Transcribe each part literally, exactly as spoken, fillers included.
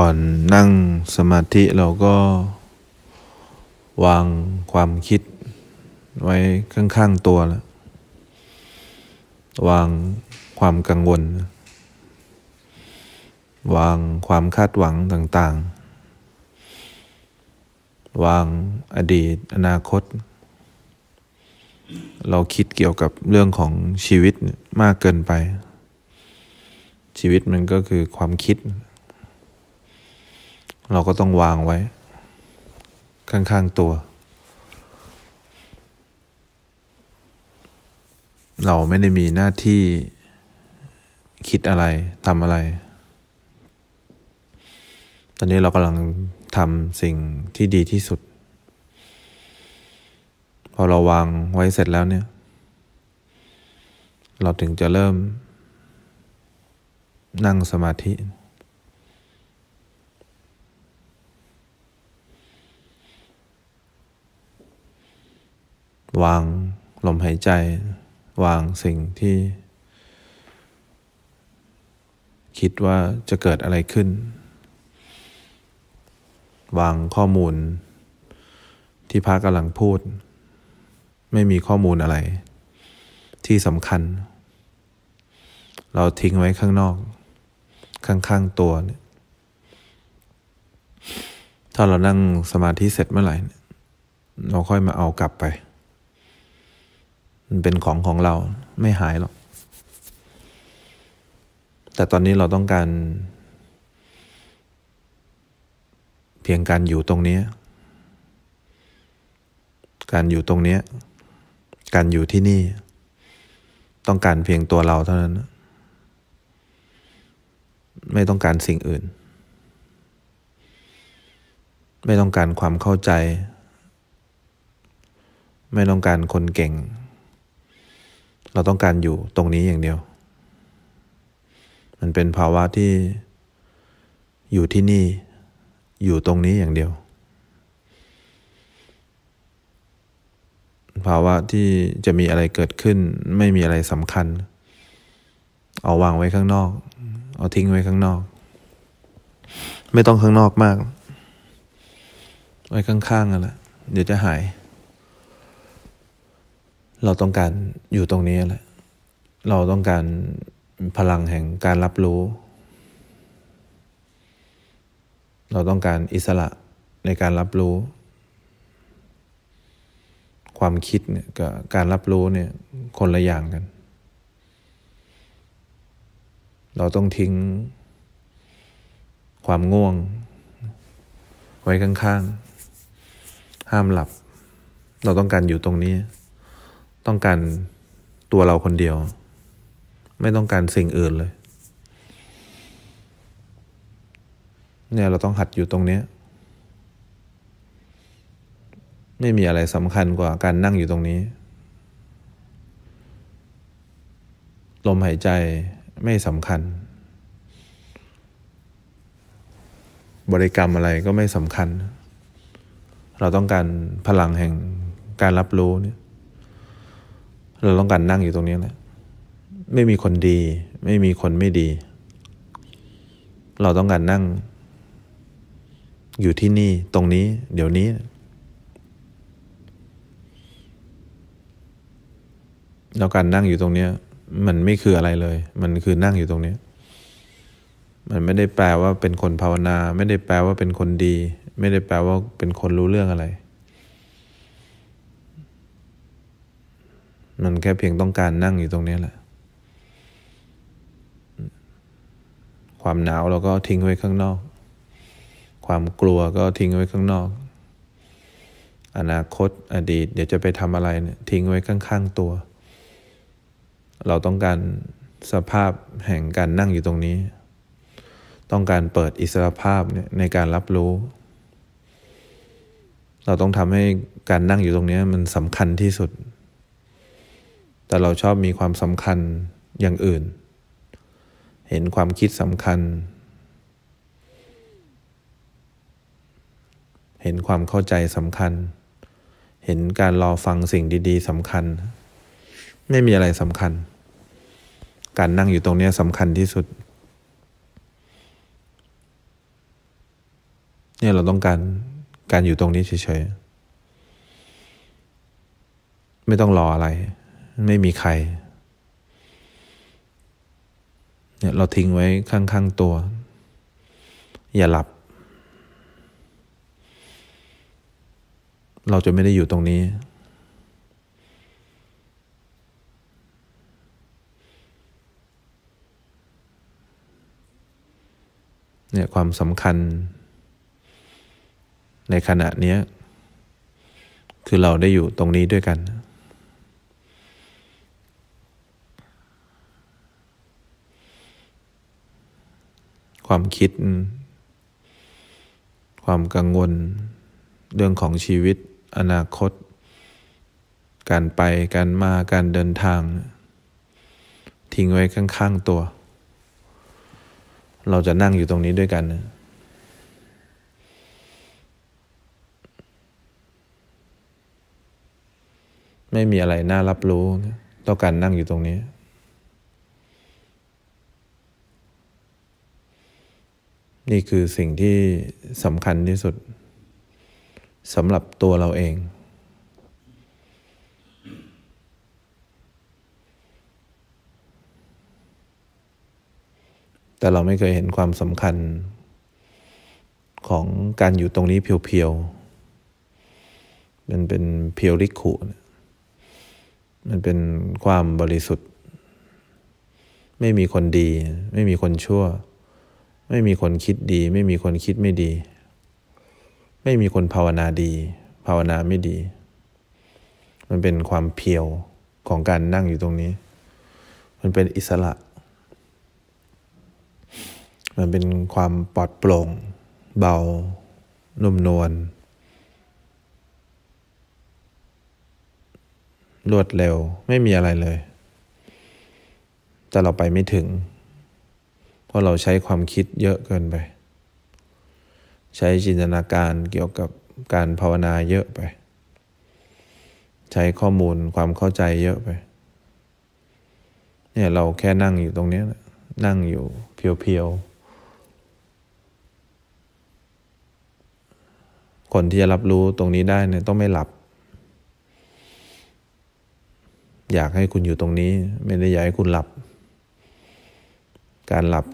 ก่อนนั่งสมาธิเราก็วางความคิดไว้ข้างๆตัวแล้ววางความกังวลวางความคาดหวังต่างๆวางอดีตอนาคตเราคิดเกี่ยวกับเรื่องของชีวิตมากเกินไปชีวิตมันก็คือความคิดเราก็ต้องวางไว้ข้างๆตัวเราไม่ได้มีหน้าที่คิดอะไรทำอะไรตอนนี้เรากำลังทำสิ่งที่ดีที่สุดพอเราวางไว้เสร็จแล้วเนี่ยเราถึงจะเริ่มนั่งสมาธิวางลมหายใจวางสิ่งที่คิดว่าจะเกิดอะไรขึ้นวางข้อมูลที่พระกำลังพูดไม่มีข้อมูลอะไรที่สำคัญเราทิ้งไว้ข้างนอกข้างๆตัวเนี่ยถ้าเรานั่งสมาธิเสร็จเมื่อไหร่เราค่อยมาเอากลับไปมันเป็นของของเราไม่หายหรอกแต่ตอนนี้เราต้องการเพียงการอยู่ตรงนี้การอยู่ตรงนี้การอยู่ที่นี่ต้องการเพียงตัวเราเท่านั้นไม่ต้องการสิ่งอื่นไม่ต้องการความเข้าใจไม่ต้องการคนเก่งเราต้องการอยู่ตรงนี้อย่างเดียวมันเป็นภาวะที่อยู่ที่นี่อยู่ตรงนี้อย่างเดียวภาวะที่จะมีอะไรเกิดขึ้นไม่มีอะไรสำคัญเอาวางไว้ข้างนอกเอาทิ้งไว้ข้างนอกไม่ต้องข้างนอกมากไว้ข้างๆนั่นแหละเดี๋ยวจะหายเราต้องการอยู่ตรงนี้แหละเราต้องการพลังแห่งการรับรู้เราต้องการอิสระในการรับรู้ความคิดเนี่ยกับการรับรู้เนี่ยคนละอย่างกันเราต้องทิ้งความง่วงไว้ข้างๆห้ามหลับเราต้องการอยู่ตรงนี้ต้องการตัวเราคนเดียวไม่ต้องการสิ่งอื่นเลยเนี่ยเราต้องหัดอยู่ตรงนี้ไม่มีอะไรสำคัญกว่าการนั่งอยู่ตรงนี้ลมหายใจไม่สำคัญบริกรรมอะไรก็ไม่สำคัญเราต้องการพลังแห่งการรับรู้เนี่ยเราต้องการนั่งอยู่ตรงนี้แหละไม่มีคนดีไม่มีคนไม่ดีเราต้องการนั่งอยู่ที่นี่ตรงนี้เดี๋ยวนี้แล้วการนั่งอยู่ตรงนี้มันไม่คืออะไรเลยมันคือนั่งอยู่ตรงนี้มันไม่ได้แปลว่าเป็นคนภาวนาไม่ได้แปลว่าเป็นคนดีไม่ได้แปลว่าเป็นคนรู้เรื่องอะไรมันแค่เพียงต้องการนั่งอยู่ตรงนี้แหละความหนาวเราก็ทิ้งไว้ข้างนอกความกลัวก็ทิ้งไว้ข้างนอกอนาคตอดีตเดี๋ยวจะไปทำอะไรเนี่ยทิ้งไว้ข้างๆตัวเราต้องการสภาพแห่งการนั่งอยู่ตรงนี้ต้องการเปิดอิสรภาพเนี่ยในการรับรู้เราต้องทำให้การนั่งอยู่ตรงนี้มันสำคัญที่สุดแต่เราชอบมีความสำคัญอย่างอื่นเห็นความคิดสำคัญเห็นความเข้าใจสำคัญเห็นการรอฟังสิ่งดีๆสำคัญไม่มีอะไรสำคัญการนั่งอยู่ตรงนี้สำคัญที่สุด เนี่ยเราต้องการการอยู่ตรงนี้เฉยๆไม่ต้องรออะไรไม่มีใครเนี่ยเราทิ้งไว้ข้างๆตัวอย่าหลับเราจะไม่ได้อยู่ตรงนี้เนี่ยความสำคัญในขณะนี้คือเราได้อยู่ตรงนี้ด้วยกันความคิดความกังวลเรื่องของชีวิตอนาคตการไปการมาการเดินทางทิ้งไว้ข้างๆตัวเราจะนั่งอยู่ตรงนี้ด้วยกันนะไม่มีอะไรน่ารับรู้นะต้องการนั่งอยู่ตรงนี้นี่คือสิ่งที่สำคัญที่สุดสำหรับตัวเราเองแต่เราไม่เคยเห็นความสำคัญของการอยู่ตรงนี้เพียวๆมันเป็นเพียวริขุมันเป็นความบริสุทธิ์ไม่มีคนดีไม่มีคนชั่วไม่มีคนคิดดีไม่มีคนคิดไม่ดีไม่มีคนภาวนาดีภาวนาไม่ดีมันเป็นความเพียวของการนั่งอยู่ตรงนี้มันเป็นอิสระมันเป็นความปลอดโปร่งเบานุ่มนวลรวดเร็วไม่มีอะไรเลยแต่เราไปไม่ถึงเพราะเราใช้ความคิดเยอะเกินไปใช้จินตนาการเกี่ยวกับการภาวนาเยอะไปใช้ข้อมูลความเข้าใจเยอะไปเนี่ยเราแค่นั่งอยู่ตรงนี้นั่งอยู่เพียวๆคนที่จะรับรู้ตรงนี้ได้เนี่ยต้องไม่หลับอยากให้คุณอยู่ตรงนี้ไม่ได้อยากให้คุณหลับการหลับ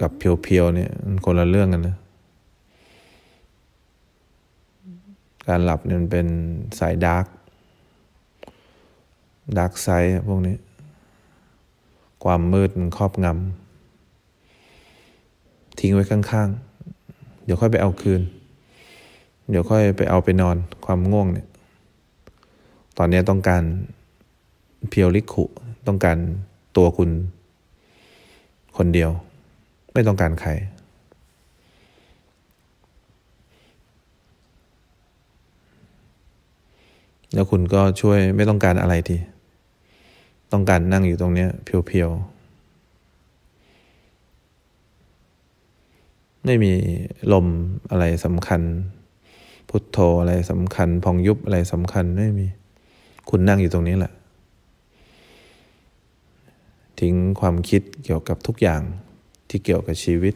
กับเพียวๆเนี่ยมันคนละเรื่องกันนะการหลับเนี่ยมันเป็นสายดาร์กดาร์กไซด์พวกนี้ความมืดมันครอบงำทิ้งไว้ข้างๆเดี๋ยวค่อยไปเอาคืนเดี๋ยวค่อยไปเอาไปนอนความง่วงเนี่ยตอนนี้ต้องการเพียวริขุต้องการตัวคุณคนเดียวไม่ต้องการใครแล้วคุณก็ช่วยไม่ต้องการอะไรทีต้องการนั่งอยู่ตรงนี้เพียวๆไม่มีลมอะไรสำคัญพุทโธอะไรสำคัญพองยุบอะไรสำคัญไม่มีคุณนั่งอยู่ตรงนี้แหละทิ้งความคิดเกี่ยวกับทุกอย่างที่เกี่ยวกับชีวิต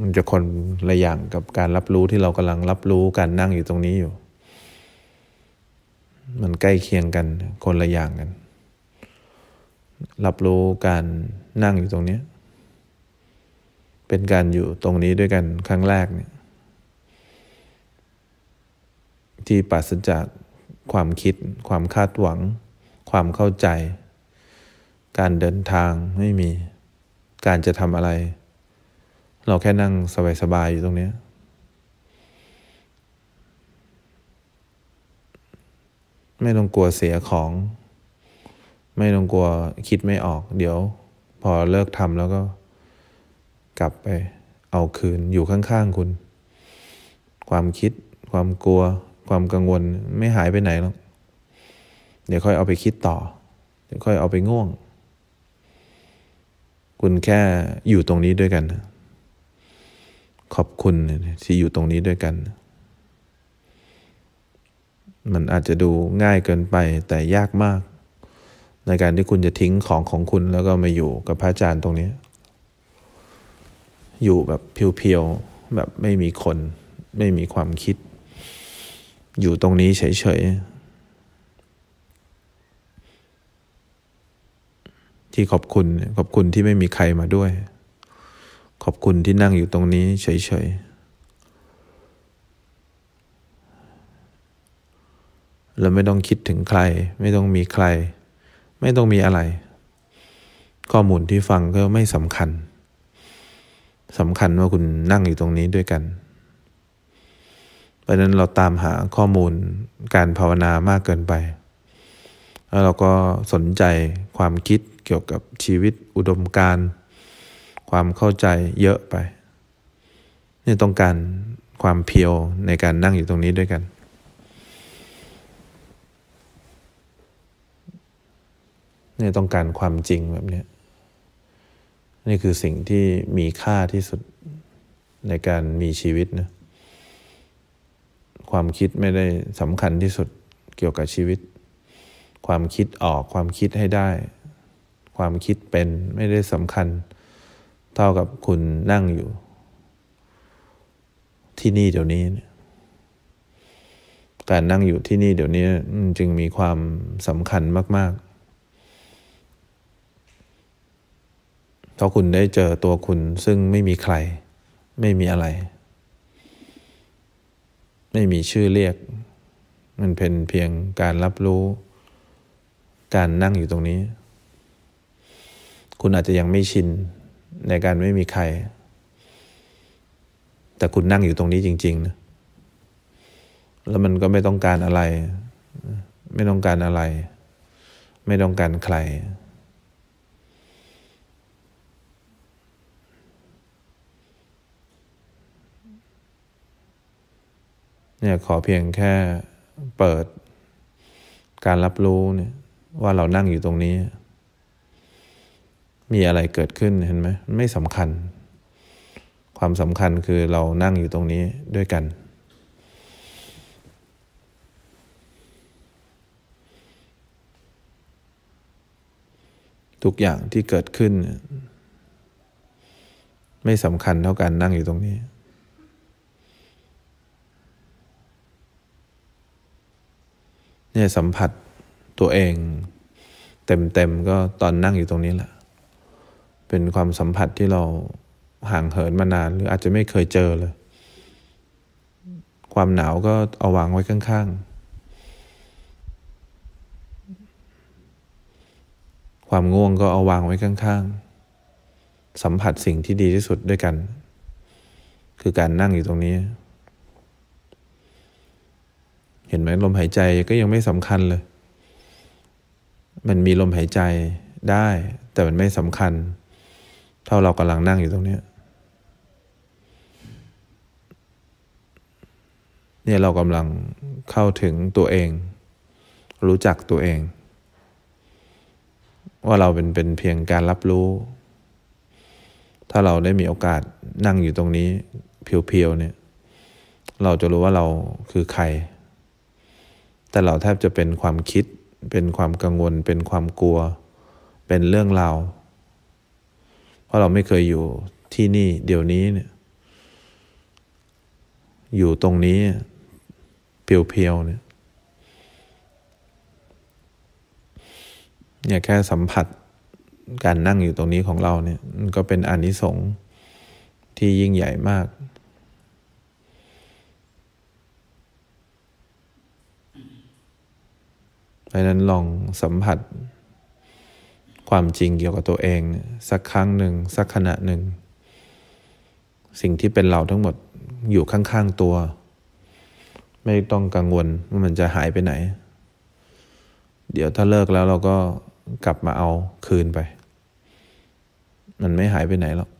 มันจะคนละอย่างกับการรับรู้ที่เรากำลังรับรู้การนั่งอยู่ตรงนี้อยู่มันใกล้เคียงกันคนละอย่างกันรับรู้การนั่งอยู่ตรงนี้เป็นการอยู่ตรงนี้ด้วยกันครั้งแรกเนี่ยที่ปราศจากความคิดความคาดหวังความเข้าใจการเดินทางไม่มีการจะทำอะไรเราแค่นั่งสบายๆอยู่ตรงนี้ไม่ต้องกลัวเสียของไม่ต้องกลัวคิดไม่ออกเดี๋ยวพอเลิกทำแล้วก็กลับไปเอาคืนอยู่ข้างๆคุณความคิดความกลัวความกังวลไม่หายไปไหนหรอกเดี๋ยวค่อยเอาไปคิดต่อเดี๋ยวค่อยเอาไปง่วงคุณแค่อยู่ตรงนี้ด้วยกันขอบคุณที่อยู่ตรงนี้ด้วยกันมันอาจจะดูง่ายเกินไปแต่ยากมากในการที่คุณจะทิ้งของของคุณแล้วก็มาอยู่กับพระอาจารย์ตรงนี้อยู่แบบเพียว แบบไม่มีคนไม่มีความคิดอยู่ตรงนี้เฉยๆที่ขอบคุณขอบคุณที่ไม่มีใครมาด้วยขอบคุณที่นั่งอยู่ตรงนี้เฉยๆเราไม่ต้องคิดถึงใครไม่ต้องมีใครไม่ต้องมีอะไรข้อมูลที่ฟังก็ไม่สำคัญสำคัญว่าคุณนั่งอยู่ตรงนี้ด้วยกันเพราะนั้นเราตามหาข้อมูลการภาวนามากเกินไปแล้วเราก็สนใจความคิดเกี่ยวกับชีวิตอุดมการณ์ความเข้าใจเยอะไปนี่ต้องการความเพียวในการนั่งอยู่ตรงนี้ด้วยกันนี่ต้องการความจริงแบบนี้นี่คือสิ่งที่มีค่าที่สุดในการมีชีวิตนะความคิดไม่ได้สำคัญที่สุดเกี่ยวกับชีวิตความคิดออกความคิดให้ได้ความคิดเป็นไม่ได้สำคัญเท่ากับคุณนั่งอยู่ที่นี่เดี๋ยวนี้การนั่งอยู่ที่นี่เดี๋ยวนี้จึงมีความสำคัญมากๆเพราะคุณได้เจอตัวคุณซึ่งไม่มีใครไม่มีอะไรไม่มีชื่อเรียกมันเป็นเพียงการรับรู้การนั่งอยู่ตรงนี้คุณอาจจะยังไม่ชินในการไม่มีใครแต่คุณนั่งอยู่ตรงนี้จริงๆนะแล้วมันก็ไม่ต้องการอะไรไม่ต้องการอะไรไม่ต้องการใครเนี่ยขอเพียงแค่เปิดการรับรู้เนี่ยว่าเรานั่งอยู่ตรงนี้มีอะไรเกิดขึ้นเห็นไหมไม่สำคัญความสำคัญคือเรานั่งอยู่ตรงนี้ด้วยกันทุกอย่างที่เกิดขึ้นไม่สำคัญเท่าการนั่งอยู่ตรงนี้เนี่ยสัมผัสตัวเองเต็มๆก็ตอนนั่งอยู่ตรงนี้แหละเป็นความสัมผัสที่เราห่างเหินมานานหรืออาจจะไม่เคยเจอเลยความหนาวก็เอาวางไว้ข้างๆความง่วงก็เอาวางไว้ข้างๆสัมผัสสิ่งที่ดีที่สุดด้วยกันคือการนั่งอยู่ตรงนี้เห็นไหมลมหายใจก็ยังไม่สำคัญเลยมันมีลมหายใจได้แต่มันไม่สำคัญเท่าเรากำลังนั่งอยู่ตรงนี้เนี่ยเรากำลังเข้าถึงตัวเองรู้จักตัวเองว่าเราเป็นเป็นเพียงการรับรู้ถ้าเราได้มีโอกาสนั่งอยู่ตรงนี้เพียวๆเนี่ยเราจะรู้ว่าเราคือใครแต่เราแทบจะเป็นความคิดเป็นความกังวลเป็นความกลัวเป็นเรื่องราวเพราะเราไม่เคยอยู่ที่นี่เดี๋ยวนี้เนี่ยอยู่ตรงนี้เพียวๆเนี่ยเนี่ยแค่สัมผัสการนั่งอยู่ตรงนี้ของเราเนี่ยมันก็เป็นอานิสงส์ที่ยิ่งใหญ่มากเพราะนั้นลองสัมผัสความจริงเกี่ยวกับตัวเองสักครั้งหนึ่งสักขณะหนึ่งสิ่งที่เป็นเราทั้งหมดอยู่ข้างๆตัวไม่ต้องกังวลว่ามันจะหายไปไหนเดี๋ยวถ้าเลิกแล้วเราก็กลับมาเอาคืนไปมันไม่หายไปไหนหรอก